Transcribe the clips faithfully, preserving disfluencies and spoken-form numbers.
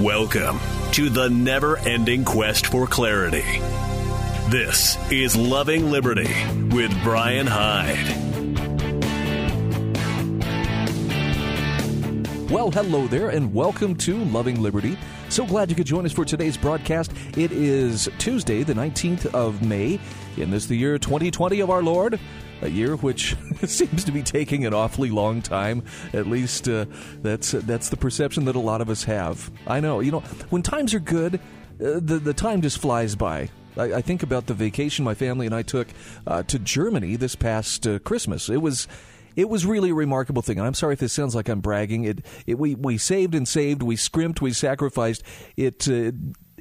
Welcome to the never-ending quest for clarity. This is Loving Liberty with Brian Hyde. Well, hello there, and welcome to Loving Liberty. So glad you could join us for today's broadcast. It is Tuesday, the nineteenth of May, and this is the year twenty twenty of our Lord. A year which seems to be taking an awfully long time. At least uh, that's that's the perception that a lot of us have. I know. You know, when times are good, uh, the, the time just flies by. I, I think about the vacation my family and I took uh, to Germany this past uh, Christmas. It was... It was really a remarkable thing. And I'm sorry if this sounds like I'm bragging. It, it we, we saved and saved. We scrimped. We sacrificed. It uh,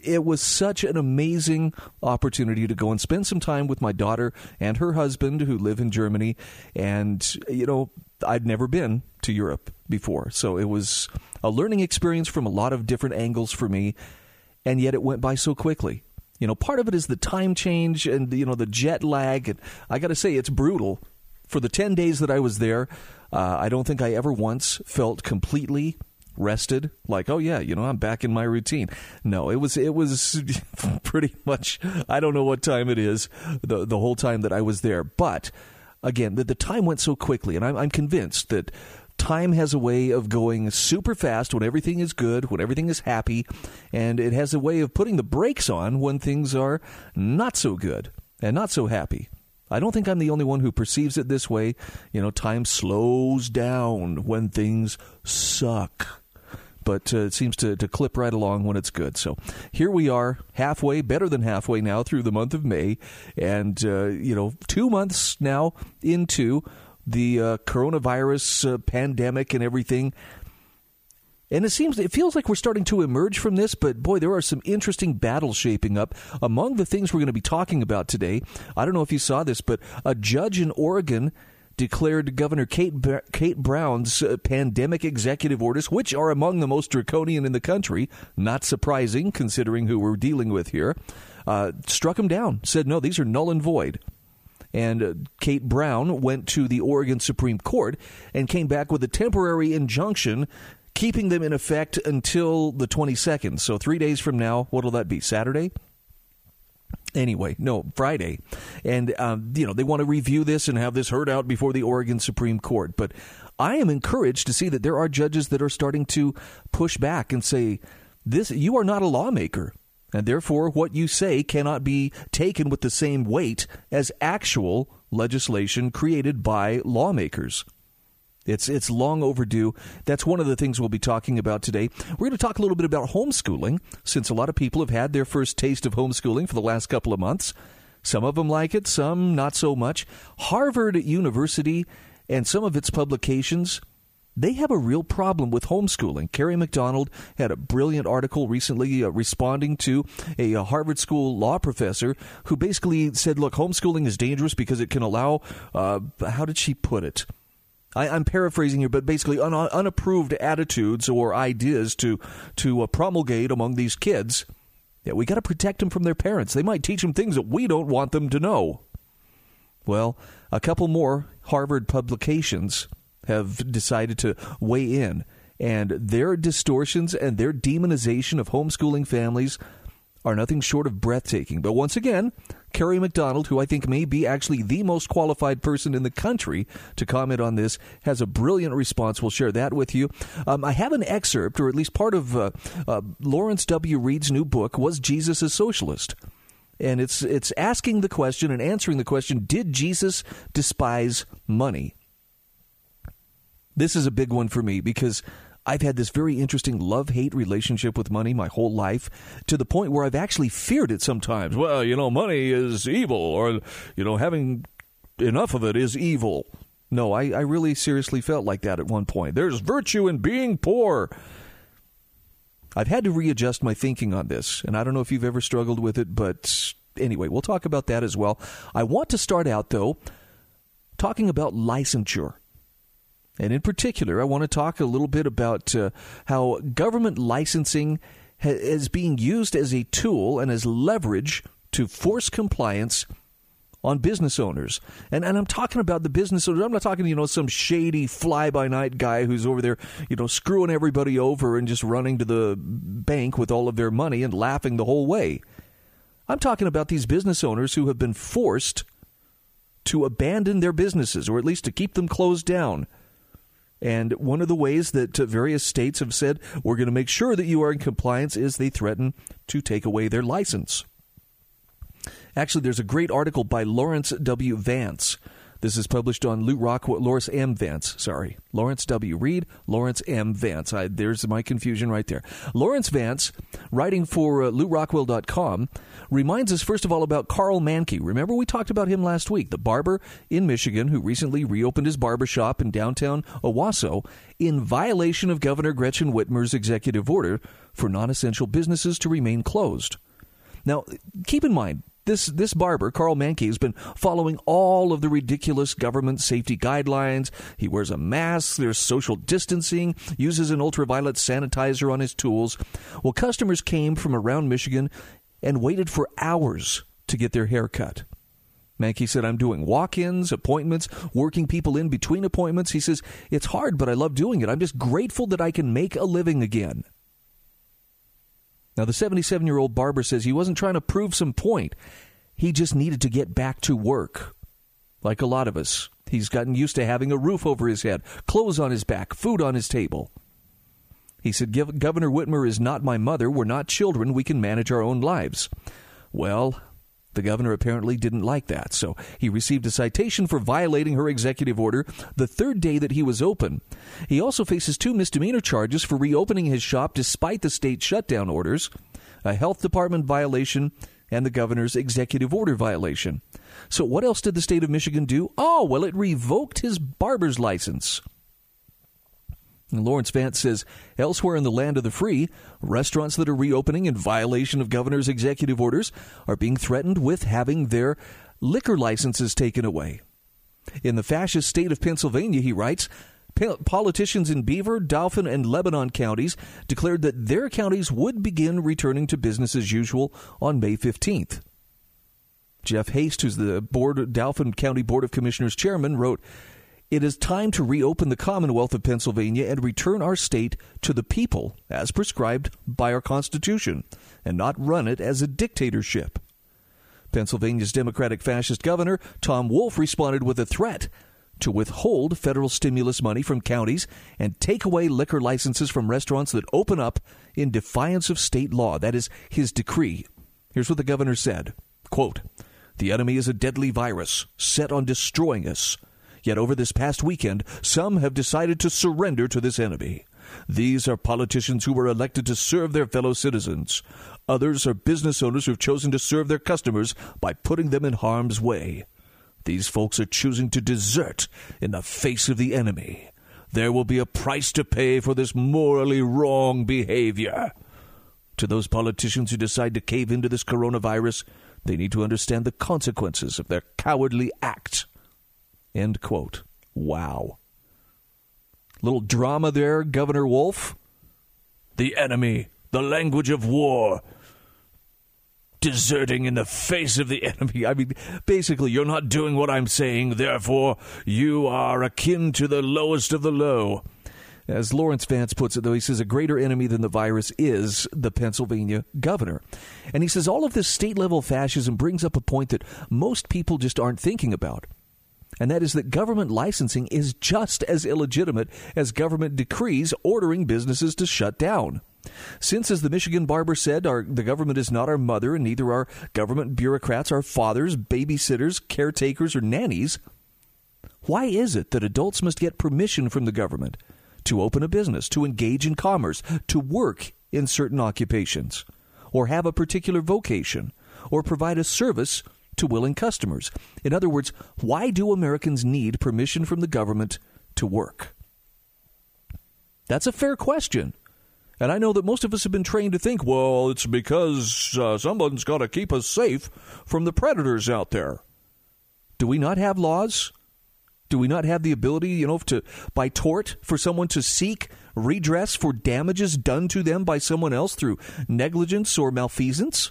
it was such an amazing opportunity to go and spend some time with my daughter and her husband who live in Germany. And, you know, I'd never been to Europe before. So it was a learning experience from a lot of different angles for me. And yet it went by so quickly. You know, part of it is the time change and, you know, the jet lag. And I got to say, it's brutal. For the ten days that I was there, uh, I don't think I ever once felt completely rested. Like, oh, yeah, you know, I'm back in my routine. No, it was it was pretty much, I don't know what time it is, the, the whole time that I was there. But, again, the, the time went so quickly, and I'm, I'm convinced that time has a way of going super fast when everything is good, when everything is happy, and it has a way of putting the brakes on when things are not so good and not so happy. I don't think I'm the only one who perceives it this way. You know, time slows down when things suck, but uh, it seems to, to clip right along when it's good. So here we are halfway, better than halfway now through the month of May. And, uh, you know, two months now into the uh, coronavirus uh, pandemic and everything. And it seems, it feels like we're starting to emerge from this, but boy, there are some interesting battles shaping up. Among the things we're going to be talking about today, I don't know if you saw this, but a judge in Oregon declared Governor Kate B- Kate Brown's uh, pandemic executive orders, which are among the most draconian in the country, not surprising considering who we're dealing with here, uh, struck him down, said, no, these are null and void. And uh, Kate Brown went to the Oregon Supreme Court and came back with a temporary injunction keeping them in effect until the twenty-second. So three days from now, what'll that be, Saturday? Anyway, no, Friday. And, um, you know, they want to review this and have this heard out before the Oregon Supreme Court. But I am encouraged to see that there are judges that are starting to push back and say, "This, you are not a lawmaker, and therefore what you say cannot be taken with the same weight as actual legislation created by lawmakers." It's it's long overdue. That's one of the things we'll be talking about today. We're going to talk a little bit about homeschooling, since a lot of people have had their first taste of homeschooling for the last couple of months. Some of them like it, some not so much. Harvard University and some of its publications, they have a real problem with homeschooling. Kerry McDonald had a brilliant article recently uh, responding to a, a Harvard school law professor who basically said, look, homeschooling is dangerous because it can allow, uh, how did she put it? I, I'm paraphrasing here, but basically un, unapproved attitudes or ideas to to uh, promulgate among these kids. Yeah, we got to protect them from their parents. They might teach them things that we don't want them to know. Well, a couple more Harvard publications have decided to weigh in, and their distortions and their demonization of homeschooling families are nothing short of breathtaking. But once again, Kerry McDonald, who I think may be actually the most qualified person in the country to comment on this, has a brilliant response. We'll share that with you. Um, I have an excerpt, or at least part of uh, uh, Lawrence W. Reed's new book, Was Jesus a Socialist? And it's it's asking the question and answering the question, did Jesus despise money? This is a big one for me because I've had this very interesting love-hate relationship with money my whole life, to the point where I've actually feared it sometimes. Well, you know, money is evil, or, you know, having enough of it is evil. No, I, I really seriously felt like that at one point. There's virtue in being poor. I've had to readjust my thinking on this, and I don't know if you've ever struggled with it, but anyway, we'll talk about that as well. I want to start out, though, talking about licensure. And in particular, I want to talk a little bit about uh, how government licensing ha- is being used as a tool and as leverage to force compliance on business owners. And and I'm talking about the business owners. I'm not talking, you know, some shady fly-by-night guy who's over there, you know, screwing everybody over and just running to the bank with all of their money and laughing the whole way. I'm talking about these business owners who have been forced to abandon their businesses, or at least to keep them closed down. And one of the ways that various states have said, we're going to make sure that you are in compliance, is they threaten to take away their license. Actually, there's a great article by Lawrence W. Vance. This is published on Lou Rockwell, Lawrence M. Vance, sorry. Lawrence W. Reed, Lawrence M. Vance. I, there's my confusion right there. Lawrence Vance, writing for uh, Lou Rockwell dot com, reminds us, first of all, about Carl Manke. Remember, we talked about him last week, the barber in Michigan who recently reopened his barbershop in downtown Owasso in violation of Governor Gretchen Whitmer's executive order for non-essential businesses to remain closed. Now, keep in mind, This this barber, Carl Manke, has been following all of the ridiculous government safety guidelines. He wears a mask, there's social distancing, uses an ultraviolet sanitizer on his tools. Well, customers came from around Michigan and waited for hours to get their hair cut. Manke said, I'm doing walk-ins, appointments, working people in between appointments. He says, it's hard, but I love doing it. I'm just grateful that I can make a living again. Now, the seventy-seven-year-old barber says he wasn't trying to prove some point. He just needed to get back to work. Like a lot of us, he's gotten used to having a roof over his head, clothes on his back, food on his table. He said, Governor Whitmer is not my mother. We're not children. We can manage our own lives. Well, the governor apparently didn't like that, so he received a citation for violating her executive order the third day that he was open. He also faces two misdemeanor charges for reopening his shop despite the state shutdown orders, a health department violation, and the governor's executive order violation. So what else did the state of Michigan do? Oh, well, it revoked his barber's license. And Lawrence Vance says, elsewhere in the land of the free, restaurants that are reopening in violation of governor's executive orders are being threatened with having their liquor licenses taken away. In the fascist state of Pennsylvania, he writes, politicians in Beaver, Dauphin, and Lebanon counties declared that their counties would begin returning to business as usual on May fifteenth. Jeff Haste, who's the board, Dauphin County Board of Commissioners chairman, wrote, it is time to reopen the Commonwealth of Pennsylvania and return our state to the people as prescribed by our Constitution and not run it as a dictatorship. Pennsylvania's Democratic fascist governor, Tom Wolf, responded with a threat to withhold federal stimulus money from counties and take away liquor licenses from restaurants that open up in defiance of state law. That is his decree. Here's what the governor said, quote, the enemy is a deadly virus set on destroying us. Yet over this past weekend, some have decided to surrender to this enemy. These are politicians who were elected to serve their fellow citizens. Others are business owners who've chosen to serve their customers by putting them in harm's way. These folks are choosing to desert in the face of the enemy. There will be a price to pay for this morally wrong behavior. To those politicians who decide to cave into this coronavirus, they need to understand the consequences of their cowardly act. End quote. Wow. Little drama there, Governor Wolf. The enemy, the language of war, deserting in the face of the enemy. I mean, basically, you're not doing what I'm saying, therefore you are akin to the lowest of the low. As Lawrence Vance puts it, though, he says a greater enemy than the virus is the Pennsylvania governor. And he says all of this state-level fascism brings up a point that most people just aren't thinking about. And that is that government licensing is just as illegitimate as government decrees ordering businesses to shut down. Since, as the Michigan barber said, our, the government is not our mother, and neither are government bureaucrats, our fathers, babysitters, caretakers, or nannies, why is it that adults must get permission from the government to open a business, to engage in commerce, to work in certain occupations, or have a particular vocation, or provide a service to willing customers? In other words, why do Americans need permission from the government to work? That's a fair question. And I know that most of us have been trained to think, well, it's because uh, someone's got to keep us safe from the predators out there. Do we not have laws? Do we not have the ability, you know, to, by tort, for someone to seek redress for damages done to them by someone else through negligence or malfeasance?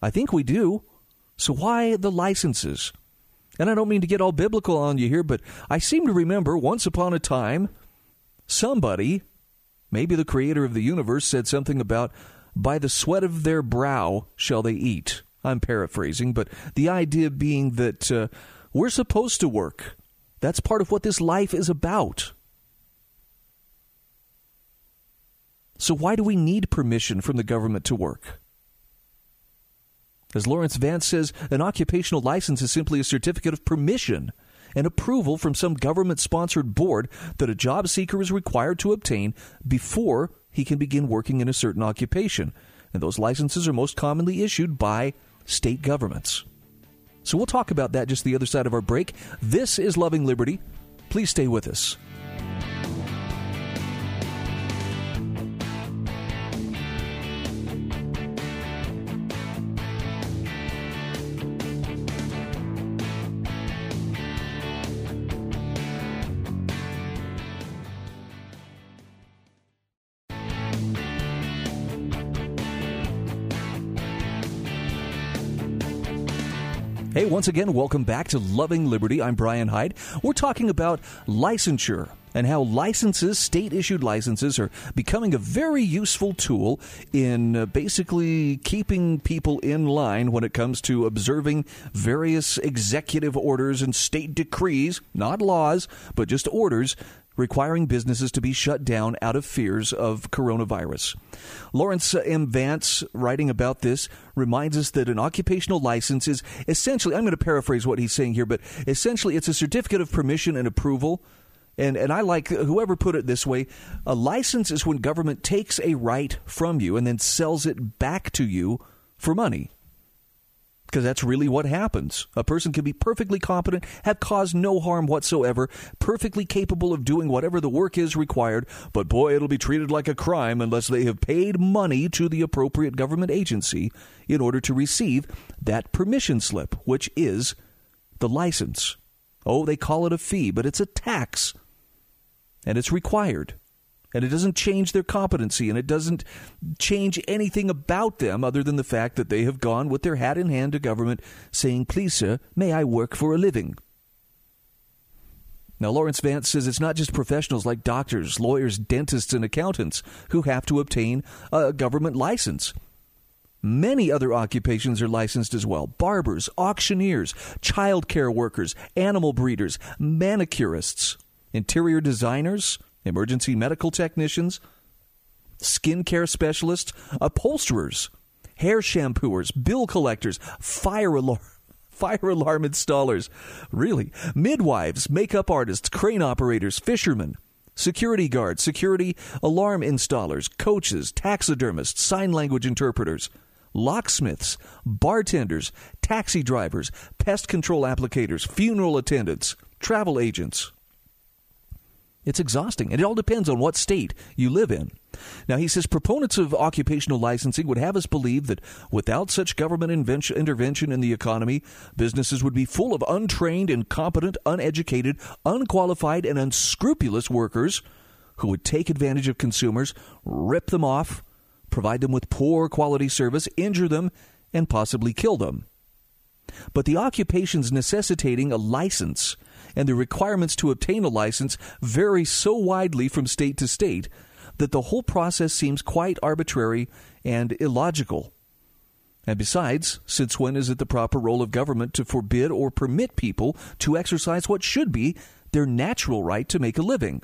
I think we do. So why the licenses? And I don't mean to get all biblical on you here, but I seem to remember once upon a time, somebody, maybe the creator of the universe, said something about, by the sweat of their brow shall they eat. I'm paraphrasing, but the idea being that uh, we're supposed to work. That's part of what this life is about. So why do we need permission from the government to work? As Lawrence Vance says, an occupational license is simply a certificate of permission and approval from some government-sponsored board that a job seeker is required to obtain before he can begin working in a certain occupation. And those licenses are most commonly issued by state governments. So we'll talk about that just the other side of our break. This is Loving Liberty. Please stay with us. Hey, once again, welcome back to Loving Liberty. I'm Brian Hyde. We're talking about licensure and how licenses, state-issued licenses, are becoming a very useful tool in uh, basically keeping people in line when it comes to observing various executive orders and state decrees, not laws, but just orders, requiring businesses to be shut down out of fears of coronavirus. Lawrence M. Vance, writing about this, reminds us that an occupational license is essentially, I'm going to paraphrase what he's saying here, but essentially it's a certificate of permission and approval. And and I like whoever put it this way, a license is when government takes a right from you and then sells it back to you for money. Because that's really what happens. A person can be perfectly competent, have caused no harm whatsoever, perfectly capable of doing whatever the work is required, but boy, it'll be treated like a crime unless they have paid money to the appropriate government agency in order to receive that permission slip, which is the license. Oh, they call it a fee, but it's a tax, and it's required. And it doesn't change their competency, and it doesn't change anything about them other than the fact that they have gone with their hat in hand to government saying, please, sir, may I work for a living? Now, Lawrence Vance says it's not just professionals like doctors, lawyers, dentists, and accountants who have to obtain a government license. Many other occupations are licensed as well. Barbers, auctioneers, child care workers, animal breeders, manicurists, interior designers, emergency medical technicians, skin care specialists, upholsterers, hair shampooers, bill collectors, fire alarm, fire alarm installers, really, midwives, makeup artists, crane operators, fishermen, security guards, security alarm installers, coaches, taxidermists, sign language interpreters, locksmiths, bartenders, taxi drivers, pest control applicators, funeral attendants, travel agents. It's exhausting, and it all depends on what state you live in. Now, he says proponents of occupational licensing would have us believe that without such government invention, intervention in the economy, businesses would be full of untrained, incompetent, uneducated, unqualified, and unscrupulous workers who would take advantage of consumers, rip them off, provide them with poor quality service, injure them, and possibly kill them. But the occupations necessitating a license and the requirements to obtain a license vary so widely from state to state that the whole process seems quite arbitrary and illogical. And besides, since when is it the proper role of government to forbid or permit people to exercise what should be their natural right to make a living?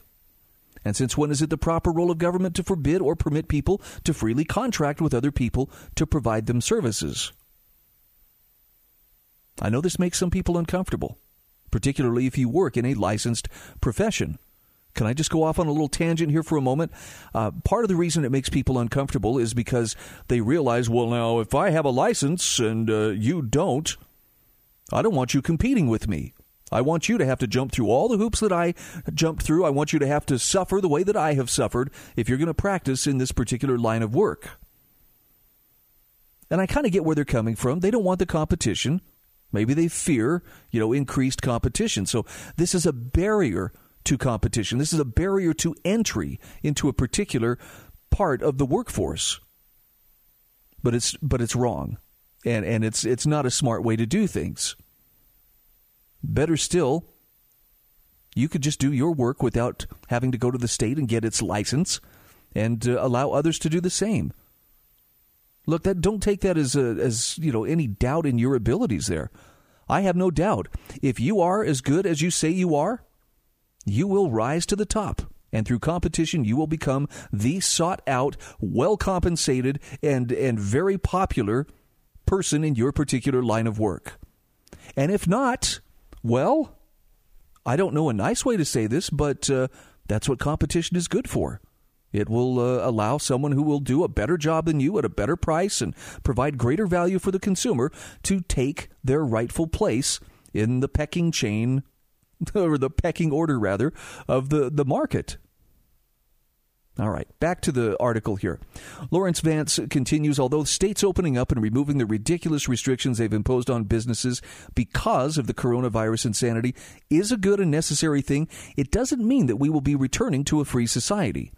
And since when is it the proper role of government to forbid or permit people to freely contract with other people to provide them services? I know this makes some people uncomfortable, particularly if you work in a licensed profession. Can I just go off on a little tangent here for a moment? Uh, part of the reason it makes people uncomfortable is because they realize, well, now, if I have a license and uh, you don't, I don't want you competing with me. I want you to have to jump through all the hoops that I jumped through. I want you to have to suffer the way that I have suffered if you're going to practice in this particular line of work. And I kind of get where they're coming from. They don't want the competition. Maybe they fear, you know, increased competition. So this is a barrier to competition. This is a barrier to entry into a particular part of the workforce. But it's but it's wrong. and and it's it's not a smart way to do things. Better still, you could just do your work without having to go to the state and get its license, and uh, allow others to do the same. Look, that don't take that as a, as you know any doubt in your abilities there. I have no doubt. If you are as good as you say you are, you will rise to the top. And through competition, you will become the sought-out, well-compensated, and, and very popular person in your particular line of work. And if not, well, I don't know a nice way to say this, but uh, that's what competition is good for. It will uh, allow someone who will do a better job than you at a better price and provide greater value for the consumer to take their rightful place in the pecking chain, or the pecking order, rather, of the, the market. All right, back to the article here. Lawrence Vance continues, although states opening up and removing the ridiculous restrictions they've imposed on businesses because of the coronavirus insanity is a good and necessary thing, it doesn't mean that we will be returning to a free society.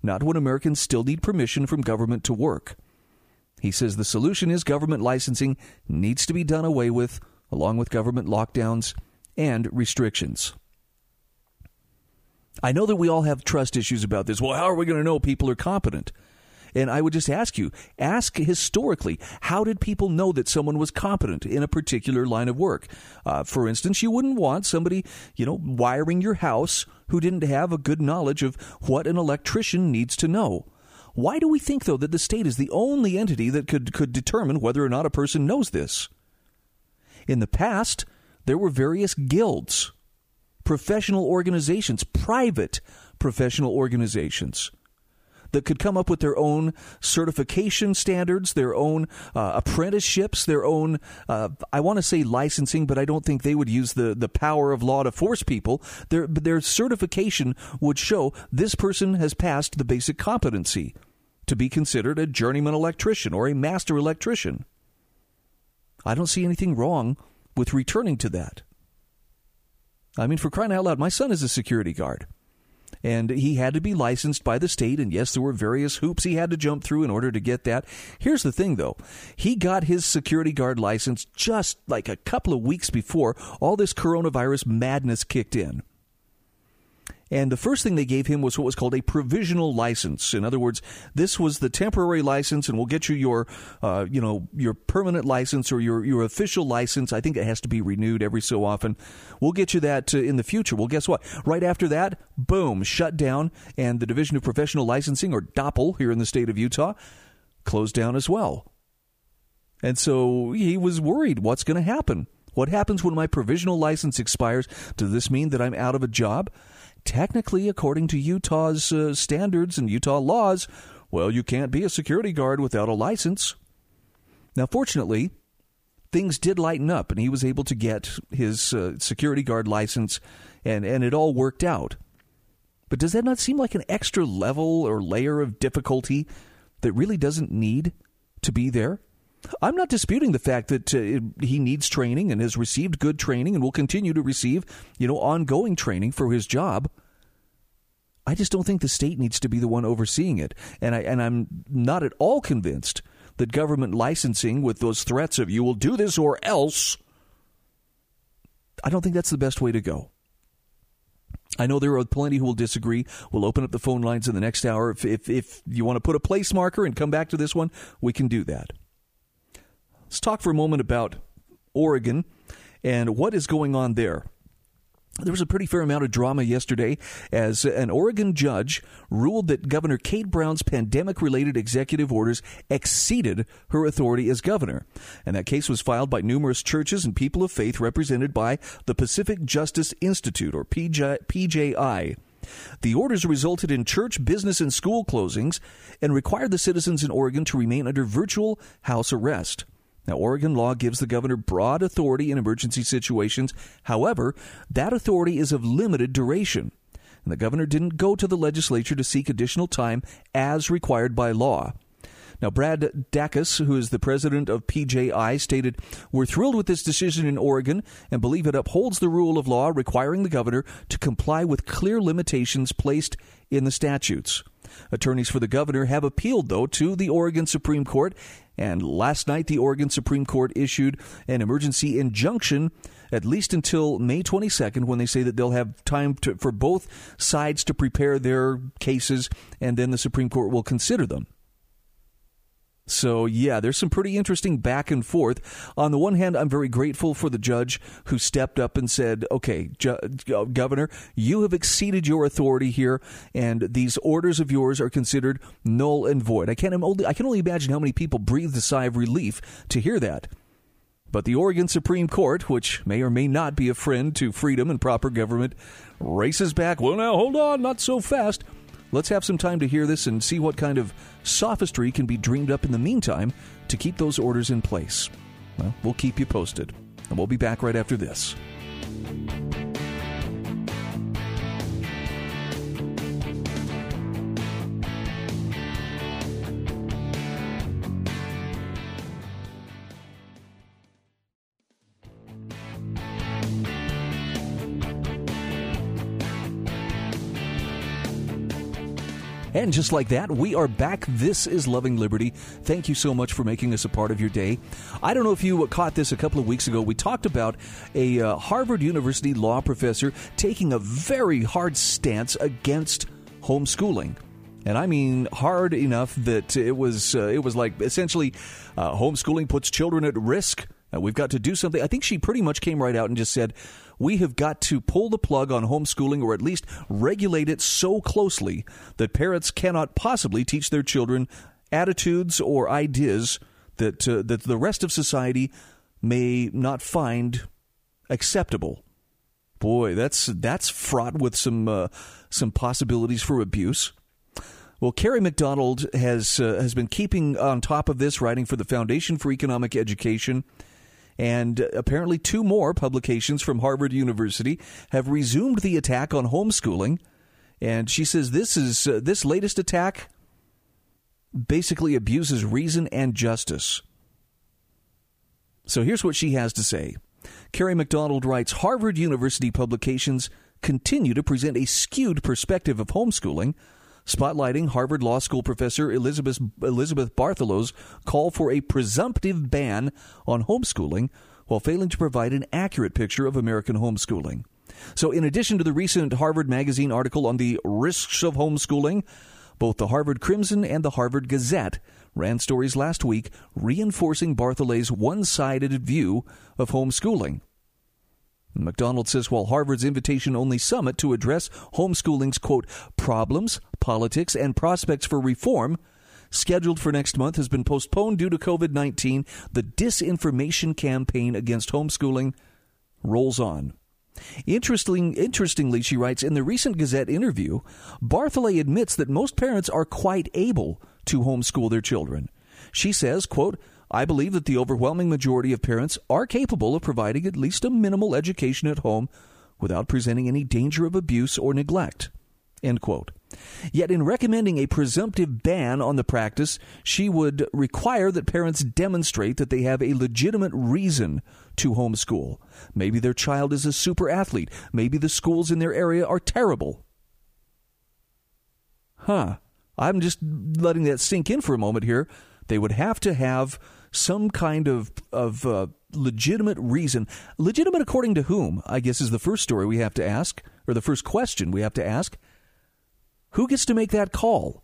Not when Americans still need permission from government to work. He says the solution is government licensing needs to be done away with, along with government lockdowns and restrictions. I know that we all have trust issues about this. Well, how are we going to know people are competent? And I would just ask you, ask historically, how did people know that someone was competent in a particular line of work? Uh, for instance, you wouldn't want somebody, you know, wiring your house who didn't have a good knowledge of what an electrician needs to know. Why do we think, though, that the state is the only entity that could, could determine whether or not a person knows this? In the past, there were various guilds, professional organizations, private professional organizations, that could come up with their own certification standards, their own uh, apprenticeships, their own, uh, I want to say licensing, but I don't think they would use the, the power of law to force people. Their, their certification would show this person has passed the basic competency to be considered a journeyman electrician or a master electrician. I don't see anything wrong with returning to that. I mean, for crying out loud, my son is a security guard. And he had to be licensed by the state. And yes, there were various hoops he had to jump through in order to get that. Here's the thing, though. He got his security guard license just like a couple of weeks before all this coronavirus madness kicked in. And the first thing they gave him was what was called a provisional license. In other words, this was the temporary license, and we'll get you your, uh, you know, your permanent license or your, your official license. I think it has to be renewed every so often. We'll get you that uh, in the future. Well, guess what? Right after that, boom, shut down. And the Division of Professional Licensing, or D O P L, here in the state of Utah, closed down as well. And so he was worried, what's going to happen? What happens when my provisional license expires? Does this mean that I'm out of a job? Technically, according to Utah's uh, standards and Utah laws, well, you can't be a security guard without a license. Now, fortunately, things did lighten up, and he was able to get his uh, security guard license, and, and it all worked out. But does that not seem like an extra level or layer of difficulty that really doesn't need to be there? I'm not disputing the fact that uh, it, he needs training and has received good training and will continue to receive, you know, ongoing training for his job. I just don't think the state needs to be the one overseeing it. And, I, and I'm not at all convinced that government licensing with those threats of you will do this or else, I don't think that's the best way to go. I know there are plenty who will disagree. We'll open up the phone lines in the next hour. If, if, if you want to put a place marker and come back to this one, we can do that. Let's talk for a moment about Oregon and what is going on there. There was a pretty fair amount of drama yesterday as an Oregon judge ruled that Governor Kate Brown's pandemic-related executive orders exceeded her authority as governor. And that case was filed by numerous churches and people of faith represented by the Pacific Justice Institute, or P J I. The orders resulted in church, business, and school closings and required the citizens in Oregon to remain under virtual house arrest. Now, Oregon law gives the governor broad authority in emergency situations. However, that authority is of limited duration, and the governor didn't go to the legislature to seek additional time as required by law. Now, Brad Dacus, who is the president of P J I, stated, "We're thrilled with this decision in Oregon and believe it upholds the rule of law requiring the governor to comply with clear limitations placed in the statutes. Attorneys for the governor have appealed, though, to the Oregon Supreme Court. And last night, the Oregon Supreme Court issued an emergency injunction, at least until May twenty-second, when they say that they'll have time to, for both sides to prepare their cases, and then the Supreme Court will consider them. So, yeah, there's some pretty interesting back and forth. On the one hand, I'm very grateful for the judge who stepped up and said, OK, ju- Governor, you have exceeded your authority here, and these orders of yours are considered null and void. I can't, I can only imagine how many people breathed a sigh of relief to hear that. But the Oregon Supreme Court, which may or may not be a friend to freedom and proper government, races back. Well, now, hold on, not so fast. Let's have some time to hear this and see what kind of sophistry can be dreamed up in the meantime to keep those orders in place. Well, we'll keep you posted, and we'll be back right after this. And just like that, we are back. This is Loving Liberty. Thank you so much for making us a part of your day. I don't know if you caught this a couple of weeks ago. We talked about a uh, Harvard University law professor taking a very hard stance against homeschooling. And I mean hard enough that it was uh, it was like essentially uh, homeschooling puts children at risk. Uh, we've got to do something. I think she pretty much came right out and just said, we have got to pull the plug on homeschooling, or at least regulate it so closely that parents cannot possibly teach their children attitudes or ideas that uh, that the rest of society may not find acceptable. Boy, that's that's fraught with some uh, some possibilities for abuse. Well, Kerry McDonald has uh, has been keeping on top of this, writing for the Foundation for Economic Education. And apparently two more publications from Harvard University have resumed the attack on homeschooling. And she says this is uh, this latest attack basically abuses reason and justice. So here's what she has to say. Kerry McDonald writes, Harvard University publications continue to present a skewed perspective of homeschooling, spotlighting Harvard Law School professor Elizabeth, Elizabeth Barthelot's call for a presumptive ban on homeschooling while failing to provide an accurate picture of American homeschooling. So in addition to the recent Harvard Magazine article on the risks of homeschooling, both the Harvard Crimson and the Harvard Gazette ran stories last week reinforcing Barthelot's one-sided view of homeschooling. McDonald says while Harvard's invitation-only summit to address homeschooling's, quote, problems, politics, and prospects for reform, scheduled for next month, has been postponed due to covid nineteen, the disinformation campaign against homeschooling rolls on. Interesting, interestingly, she writes, in the recent Gazette interview, Barthelot admits that most parents are quite able to homeschool their children. She says, quote, I believe that the overwhelming majority of parents are capable of providing at least a minimal education at home without presenting any danger of abuse or neglect, end quote. Yet in recommending a presumptive ban on the practice, she would require that parents demonstrate that they have a legitimate reason to homeschool. Maybe their child is a super athlete. Maybe the schools in their area are terrible. Huh. I'm just letting that sink in for a moment here. They would have to have some kind of of uh, legitimate reason. Legitimate according to whom, I guess, is the first story we have to ask, or the first question we have to ask. Who gets to make that call?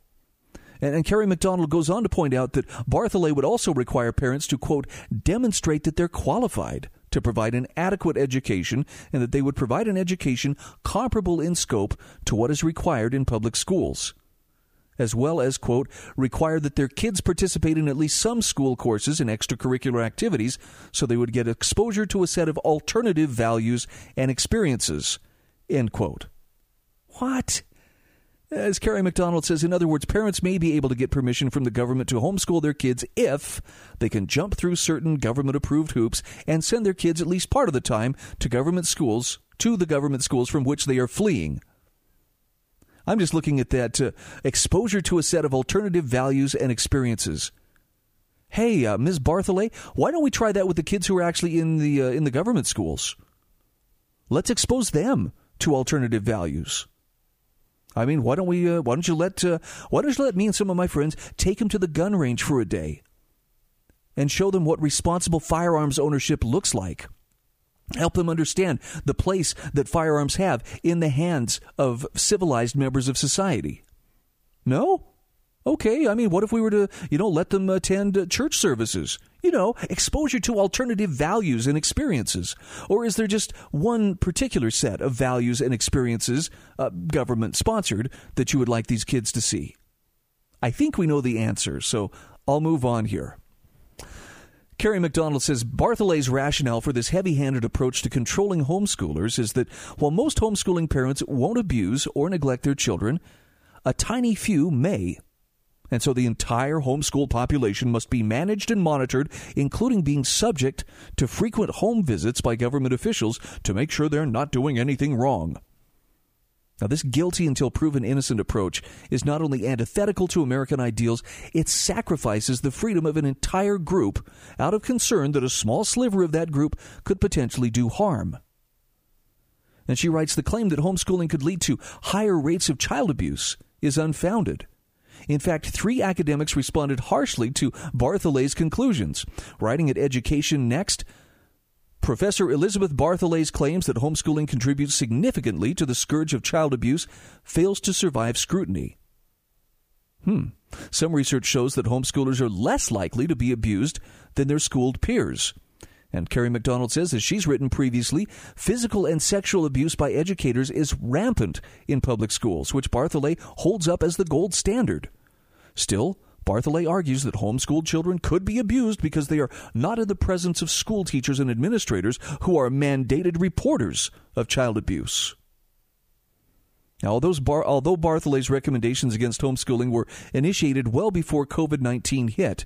And, and Kerry McDonald goes on to point out that Barthelot would also require parents to, quote, demonstrate that they're qualified to provide an adequate education and that they would provide an education comparable in scope to what is required in public schools, as well as, quote, require that their kids participate in at least some school courses and extracurricular activities so they would get exposure to a set of alternative values and experiences, end quote. What? As Kerry McDonald says, in other words, parents may be able to get permission from the government to homeschool their kids if they can jump through certain government-approved hoops and send their kids at least part of the time to government schools, to the government schools from which they are fleeing. I'm just looking at that uh, exposure to a set of alternative values and experiences. Hey, uh, Miz Barthelot, why don't we try that with the kids who are actually in the uh, in the government schools? Let's expose them to alternative values. I mean, why don't we? Uh, why don't you let? Uh, why don't you let me and some of my friends take them to the gun range for a day, and show them what responsible firearms ownership looks like. Help them understand the place that firearms have in the hands of civilized members of society. No? Okay. I mean, what if we were to, you know, let them attend uh, church services? You know, exposure to alternative values and experiences. Or is there just one particular set of values and experiences, uh, government sponsored, that you would like these kids to see? I think we know the answer, so I'll move on here. Kerry McDonald says Bartholet's rationale for this heavy-handed approach to controlling homeschoolers is that while most homeschooling parents won't abuse or neglect their children, a tiny few may. And so the entire homeschool population must be managed and monitored, including being subject to frequent home visits by government officials to make sure they're not doing anything wrong. Now, this guilty until proven innocent approach is not only antithetical to American ideals, it sacrifices the freedom of an entire group out of concern that a small sliver of that group could potentially do harm. And she writes, the claim that homeschooling could lead to higher rates of child abuse is unfounded. In fact, three academics responded harshly to Bartholet's conclusions. Writing at Education Next, Professor Elizabeth Bartholet's claims that homeschooling contributes significantly to the scourge of child abuse fails to survive scrutiny. Hmm. Some research shows that homeschoolers are less likely to be abused than their schooled peers. And Kerry McDonald says, as she's written previously, physical and sexual abuse by educators is rampant in public schools, which Bartholet holds up as the gold standard. Still, Bartholet argues that homeschooled children could be abused because they are not in the presence of school teachers and administrators who are mandated reporters of child abuse. Now, although, Bar- although Bartholet's recommendations against homeschooling were initiated well before covid nineteen hit,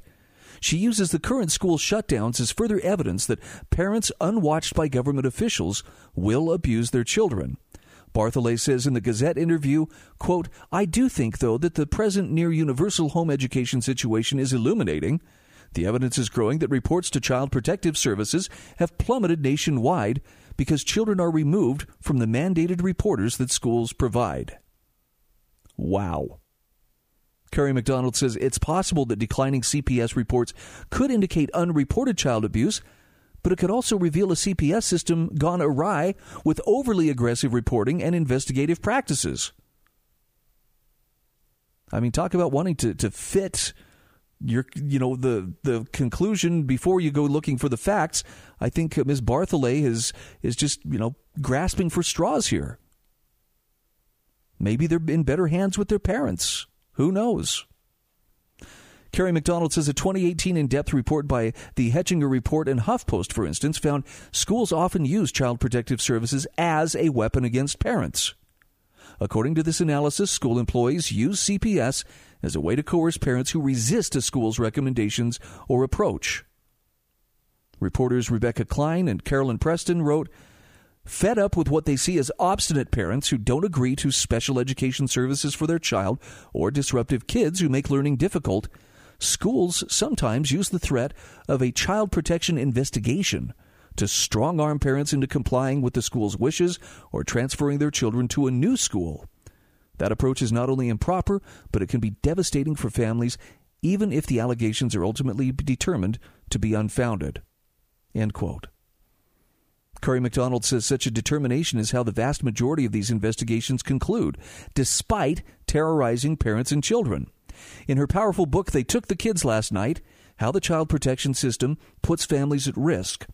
she uses the current school shutdowns as further evidence that parents unwatched by government officials will abuse their children. Bartholet says in the Gazette interview, quote, I do think, though, that the present near-universal home education situation is illuminating. The evidence is growing that reports to Child Protective Services have plummeted nationwide because children are removed from the mandated reporters that schools provide. Wow. Kerry McDonald says it's possible that declining C P S reports could indicate unreported child abuse, but it could also reveal a C P S system gone awry with overly aggressive reporting and investigative practices. I mean, talk about wanting to, to fit your, you know, the the conclusion before you go looking for the facts. I think Miz Bartholet is is just, you know, grasping for straws here. Maybe they're in better hands with their parents. Who knows? Kerry McDonald says a twenty eighteen in-depth report by the Hechinger Report and HuffPost, for instance, found schools often use Child Protective Services as a weapon against parents. According to this analysis, school employees use C P S as a way to coerce parents who resist a school's recommendations or approach. Reporters Rebecca Klein and Carolyn Preston wrote, fed up with what they see as obstinate parents who don't agree to special education services for their child or disruptive kids who make learning difficult, schools sometimes use the threat of a child protection investigation to strong-arm parents into complying with the school's wishes or transferring their children to a new school. That approach is not only improper, but it can be devastating for families, even if the allegations are ultimately determined to be unfounded. End quote. Kerry McDonald says such a determination is how the vast majority of these investigations conclude, despite terrorizing parents and children. In her powerful book, They Took the Kids Last Night, How the Child Protection System Puts Families at Risk,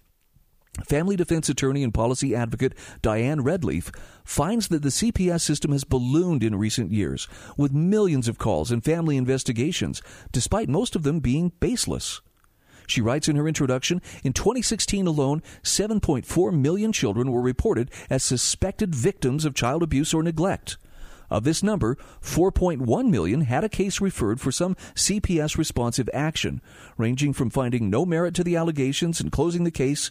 family defense attorney and policy advocate Diane Redleaf finds that the C P S system has ballooned in recent years, with millions of calls and family investigations, despite most of them being baseless. She writes in her introduction, in twenty sixteen alone, seven point four million children were reported as suspected victims of child abuse or neglect. Of this number, four point one million had a case referred for some C P S responsive action, ranging from finding no merit to the allegations and closing the case,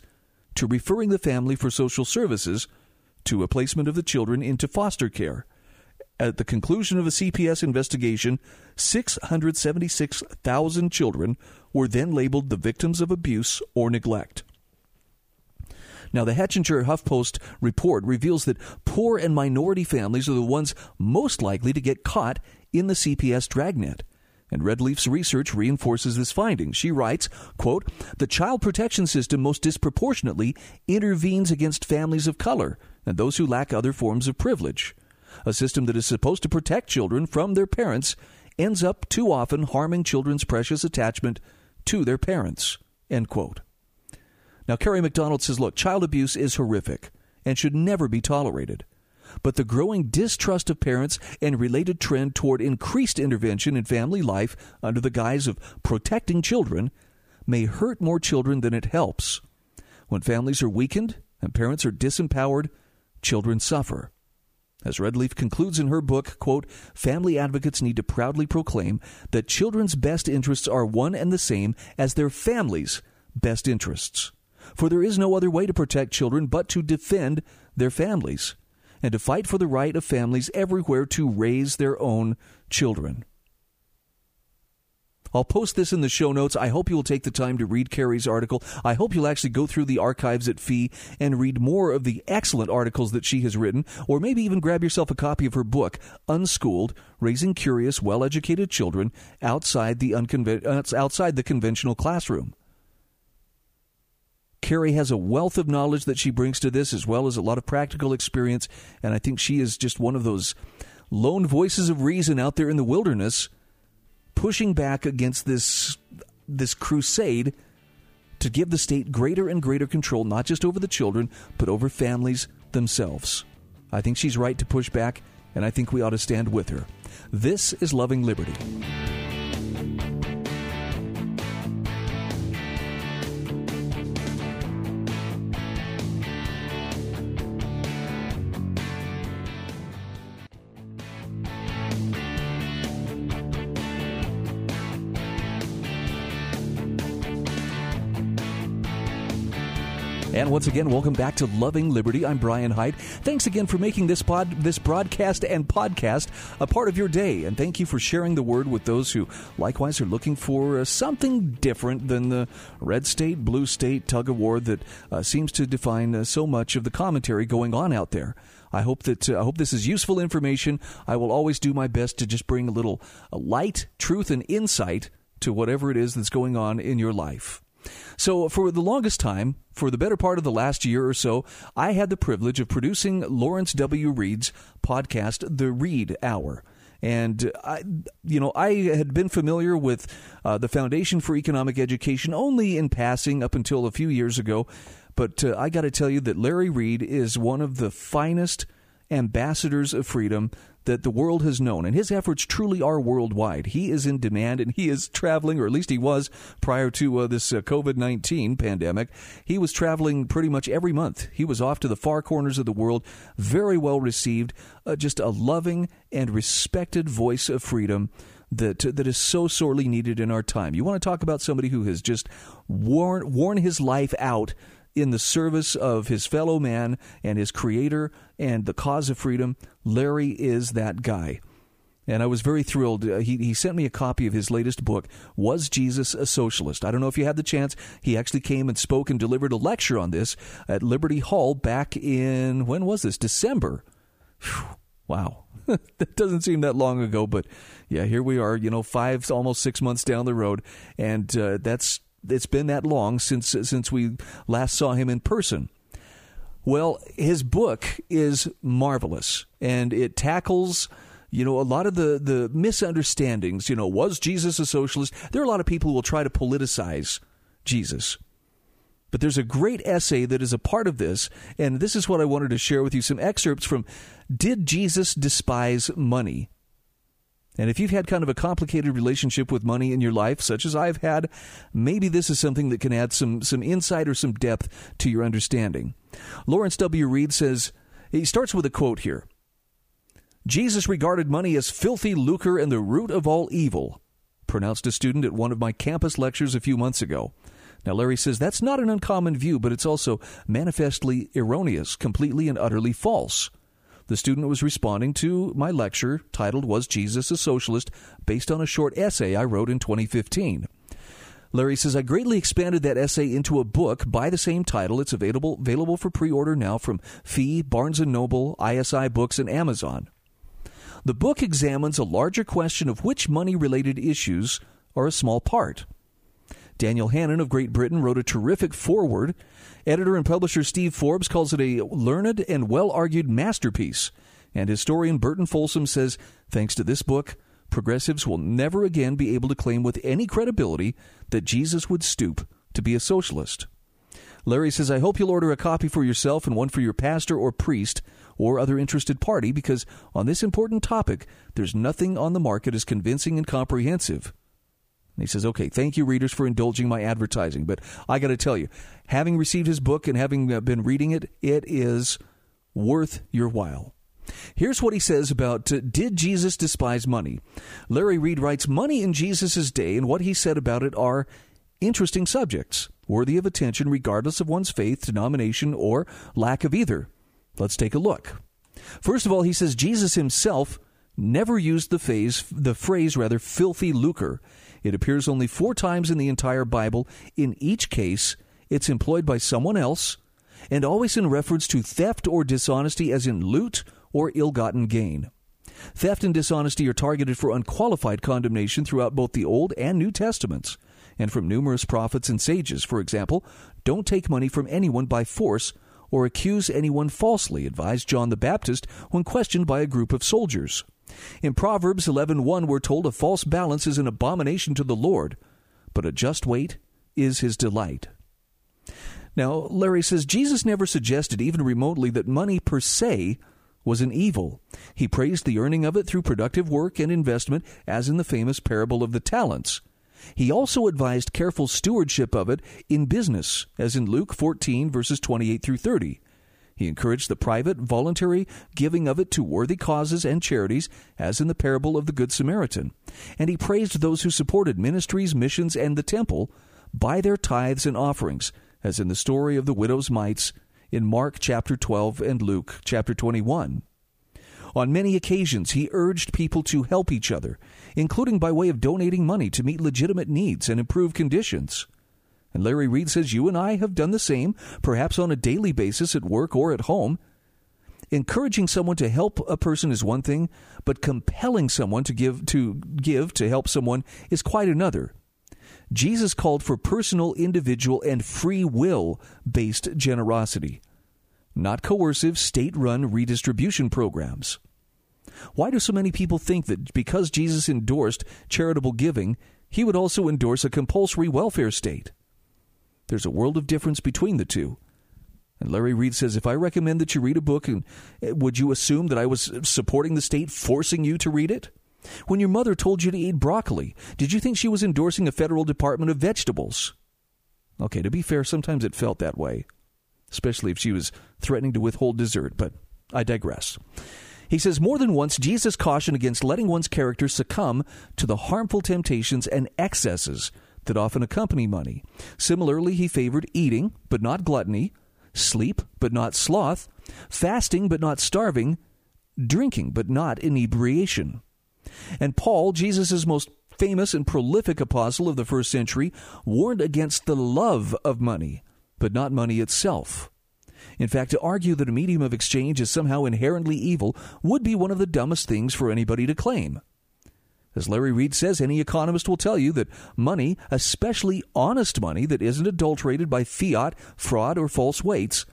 to referring the family for social services, to a placement of the children into foster care. At the conclusion of a C P S investigation, six hundred seventy-six thousand children were then labeled the victims of abuse or neglect. Now, the Hechinger HuffPost report reveals that poor and minority families are the ones most likely to get caught in the C P S dragnet. And Redleaf's research reinforces this finding. She writes, quote, "The child protection system most disproportionately intervenes against families of color and those who lack other forms of privilege. A system that is supposed to protect children from their parents ends up too often harming children's precious attachment to their parents," end quote. Now, Kerry McDonald says, look, child abuse is horrific and should never be tolerated. But the growing distrust of parents and related trend toward increased intervention in family life under the guise of protecting children may hurt more children than it helps. When families are weakened and parents are disempowered, children suffer. As Redleaf concludes in her book, quote, "Family advocates need to proudly proclaim that children's best interests are one and the same as their family's best interests. For there is no other way to protect children but to defend their families, and to fight for the right of families everywhere to raise their own children." I'll post this in the show notes. I hope you'll take the time to read Kerry's article. I hope you'll actually go through the archives at F E E and read more of the excellent articles that she has written, or maybe even grab yourself a copy of her book, Unschooled: Raising Curious, Well-Educated Children Outside the Unconven- Outside the Conventional Classroom. Kerry has a wealth of knowledge that she brings to this, as well as a lot of practical experience, and I think she is just one of those lone voices of reason out there in the wilderness pushing back against this this crusade to give the state greater and greater control, not just over the children, but over families themselves. I think she's right to push back, and I think we ought to stand with her. This is Loving Liberty. And once again, welcome back to Loving Liberty. I'm Brian Hyde. Thanks again for making this pod, this broadcast and podcast a part of your day. And thank you for sharing the word with those who likewise are looking for uh, something different than the red state, blue state tug of war that uh, seems to define uh, so much of the commentary going on out there. I hope that uh, I hope this is useful information. I will always do my best to just bring a little uh, light, truth, and insight to whatever it is that's going on in your life. So for the longest time, for the better part of the last year or so, I had the privilege of producing Lawrence W. Reed's podcast, The Reed Hour. And, I, you know, I had been familiar with uh, the Foundation for Economic Education only in passing up until a few years ago. But uh, I got to tell you that Larry Reed is one of the finest ambassadors of freedom that the world has known, and his efforts truly are worldwide. He is in demand, and he is traveling, or at least he was prior to uh, this uh, covid nineteen pandemic. He was traveling pretty much every month. He was off to the far corners of the world, very well received, uh, just a loving and respected voice of freedom that that is so sorely needed in our time. You want to talk about somebody who has just worn, worn his life out in the service of his fellow man and his creator and the cause of freedom. Larry is that guy. And I was very thrilled. Uh, he, he sent me a copy of his latest book, Was Jesus a Socialist? I don't know if you had the chance. He actually came and spoke and delivered a lecture on this at Liberty Hall back in, when was this? December. Whew, wow. That doesn't seem that long ago, but yeah, here we are, you know, five, almost six months down the road. And uh, that's, it's been that long since since we last saw him in person. Well, his book is marvelous, and it tackles, you know, a lot of the, the misunderstandings. You know, was Jesus a socialist? There are a lot of people who will try to politicize Jesus. But there's a great essay that is a part of this, and this is what I wanted to share with you, some excerpts from Did Jesus Despise Money? And if you've had kind of a complicated relationship with money in your life, such as I've had, maybe this is something that can add some some insight or some depth to your understanding. Lawrence W. Reed says, he starts with a quote here. "Jesus regarded money as filthy lucre and the root of all evil," pronounced a student at one of my campus lectures a few months ago. Now, Larry says that's not an uncommon view, but it's also manifestly erroneous, completely and utterly false. The student was responding to my lecture titled, Was Jesus a Socialist?, based on a short essay I wrote in twenty fifteen. Larry says, I greatly expanded that essay into a book by the same title. It's available available for pre-order now from Fee, Barnes and Noble, I S I Books, and Amazon. The book examines a larger question of which money-related issues are a small part. Daniel Hannon of Great Britain wrote a terrific foreword. Editor and publisher Steve Forbes calls it a learned and well-argued masterpiece. And historian Burton Folsom says, thanks to this book, progressives will never again be able to claim with any credibility that Jesus would stoop to be a socialist. Larry says, I hope you'll order a copy for yourself and one for your pastor or priest or other interested party, because on this important topic, there's nothing on the market as convincing and comprehensive. And he says, okay, thank you, readers, for indulging my advertising. But I got to tell you, having received his book and having been reading it, it is worth your while. Here's what he says about uh, did Jesus despise money? Larry Reed writes, money in Jesus' day and what he said about it are interesting subjects, worthy of attention regardless of one's faith, denomination, or lack of either. Let's take a look. First of all, he says Jesus himself never used the phrase, the phrase rather, filthy lucre. It appears only four times in the entire Bible. In each case, it's employed by someone else and always in reference to theft or dishonesty, as in loot or ill-gotten gain. Theft and dishonesty are targeted for unqualified condemnation throughout both the Old and New Testaments, and from numerous prophets and sages. For example, don't take money from anyone by force or accuse anyone falsely, advised John the Baptist when questioned by a group of soldiers. In Proverbs eleven one, we're told a false balance is an abomination to the Lord, but a just weight is his delight. Now, Larry says Jesus never suggested even remotely that money per se was an evil. He praised the earning of it through productive work and investment, as in the famous parable of the talents. He also advised careful stewardship of it in business, as in Luke fourteen, verses twenty-eight through thirty. He encouraged the private, voluntary giving of it to worthy causes and charities, as in the parable of the Good Samaritan. And he praised those who supported ministries, missions, and the temple by their tithes and offerings, as in the story of the widow's mites in Mark chapter twelve and Luke chapter twenty-one. On many occasions, he urged people to help each other, including by way of donating money to meet legitimate needs and improve conditions. And Larry Reed says, you and I have done the same, perhaps on a daily basis at work or at home. Encouraging someone to help a person is one thing, but compelling someone to give to give to help someone is quite another. Jesus called for personal, individual, and free will-based generosity, not coercive, state-run redistribution programs. Why do so many people think that because Jesus endorsed charitable giving, he would also endorse a compulsory welfare state? There's a world of difference between the two. And Larry Reed says, if I recommend that you read a book, and would you assume that I was supporting the state forcing you to read it? When your mother told you to eat broccoli, did you think she was endorsing a federal department of vegetables? Okay, to be fair, sometimes it felt that way, especially if she was threatening to withhold dessert, but I digress. He says, more than once, Jesus cautioned against letting one's character succumb to the harmful temptations and excesses that often accompany money. Similarly, he favored eating, but not gluttony, sleep, but not sloth, fasting, but not starving, drinking, but not inebriation. And Paul, Jesus' most famous and prolific apostle of the first century, warned against the love of money, but not money itself. In fact, to argue that a medium of exchange is somehow inherently evil would be one of the dumbest things for anybody to claim. As Larry Reed says, any economist will tell you that money, especially honest money that isn't adulterated by fiat, fraud, or false weights,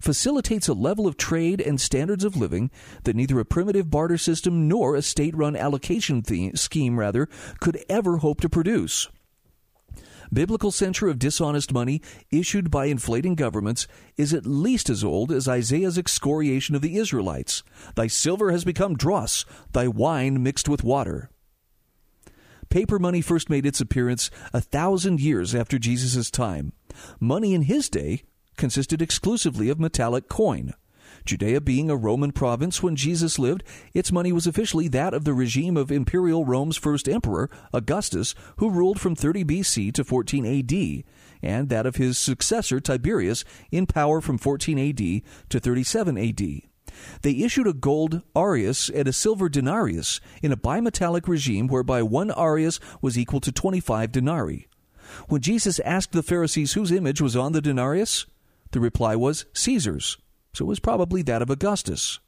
facilitates a level of trade and standards of living that neither a primitive barter system nor a state-run allocation theme, scheme, rather, could ever hope to produce. Biblical censure of dishonest money issued by inflating governments is at least as old as Isaiah's excoriation of the Israelites. Thy silver has become dross, thy wine mixed with water. Paper money first made its appearance a thousand years after Jesus' time. Money in his day consisted exclusively of metallic coin. Judea being a Roman province when Jesus lived, its money was officially that of the regime of Imperial Rome's first emperor, Augustus, who ruled from thirty B C to fourteen A D, and that of his successor, Tiberius, in power from fourteen A D to thirty-seven A D. They issued a gold aureus and a silver denarius in a bimetallic regime whereby one aureus was equal to twenty-five denarii. When Jesus asked the Pharisees whose image was on the denarius, the reply was Caesar's, so it was probably that of Augustus.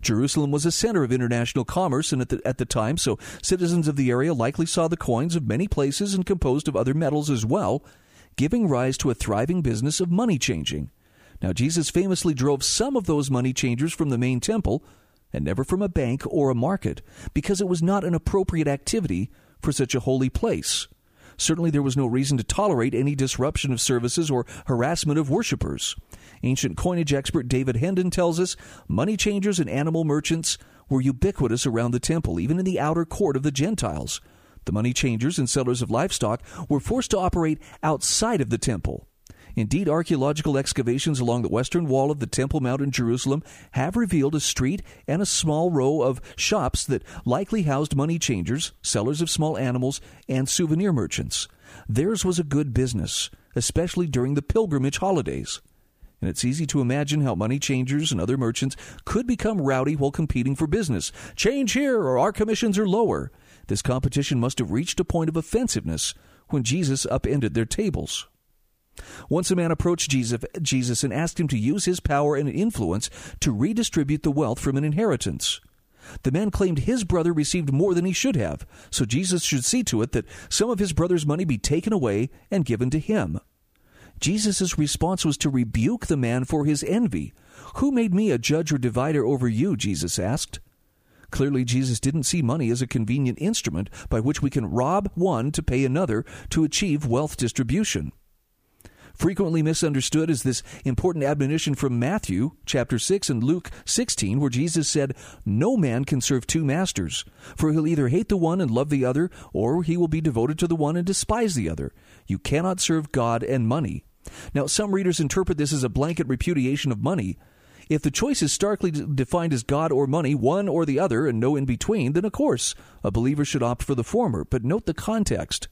Jerusalem was a center of international commerce and at the, at the time, so citizens of the area likely saw the coins of many places and composed of other metals as well, giving rise to a thriving business of money changing. Now, Jesus famously drove some of those money changers from the main temple and never from a bank or a market because it was not an appropriate activity for such a holy place. Certainly there was no reason to tolerate any disruption of services or harassment of worshipers. Ancient coinage expert David Hendon tells us money changers and animal merchants were ubiquitous around the temple, even in the outer court of the Gentiles. The money changers and sellers of livestock were forced to operate outside of the temple. Indeed, archaeological excavations along the western wall of the Temple Mount in Jerusalem have revealed a street and a small row of shops that likely housed money changers, sellers of small animals, and souvenir merchants. Theirs was a good business, especially during the pilgrimage holidays. And it's easy to imagine how money changers and other merchants could become rowdy while competing for business. Change here or our commissions are lower. This competition must have reached a point of offensiveness when Jesus upended their tables. Once a man approached Jesus and asked him to use his power and influence to redistribute the wealth from an inheritance. The man claimed his brother received more than he should have, so Jesus should see to it that some of his brother's money be taken away and given to him. Jesus' response was to rebuke the man for his envy. Who made me a judge or divider over you? Jesus asked. Clearly, Jesus didn't see money as a convenient instrument by which we can rob one to pay another to achieve wealth distribution. Frequently misunderstood is this important admonition from Matthew chapter six and Luke sixteen, where Jesus said, "No man can serve two masters, for he'll either hate the one and love the other, or he will be devoted to the one and despise the other. You cannot serve God and money." Now, some readers interpret this as a blanket repudiation of money. If the choice is starkly defined as God or money, one or the other, and no in between, then of course a believer should opt for the former. But note the context.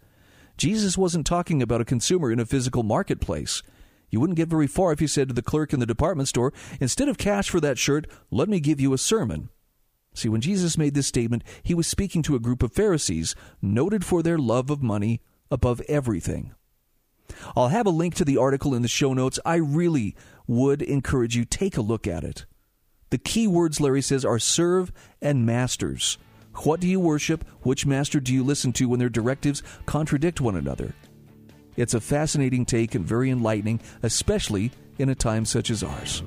Jesus wasn't talking about a consumer in a physical marketplace. You wouldn't get very far if you said to the clerk in the department store, "Instead of cash for that shirt, let me give you a sermon." See, when Jesus made this statement, he was speaking to a group of Pharisees noted for their love of money above everything. I'll have a link to the article in the show notes. I really would encourage you, take a look at it. The key words, Larry says, are serve and masters. What do you worship? Which master do you listen to when their directives contradict one another? It's a fascinating take and very enlightening, especially in a time such as ours.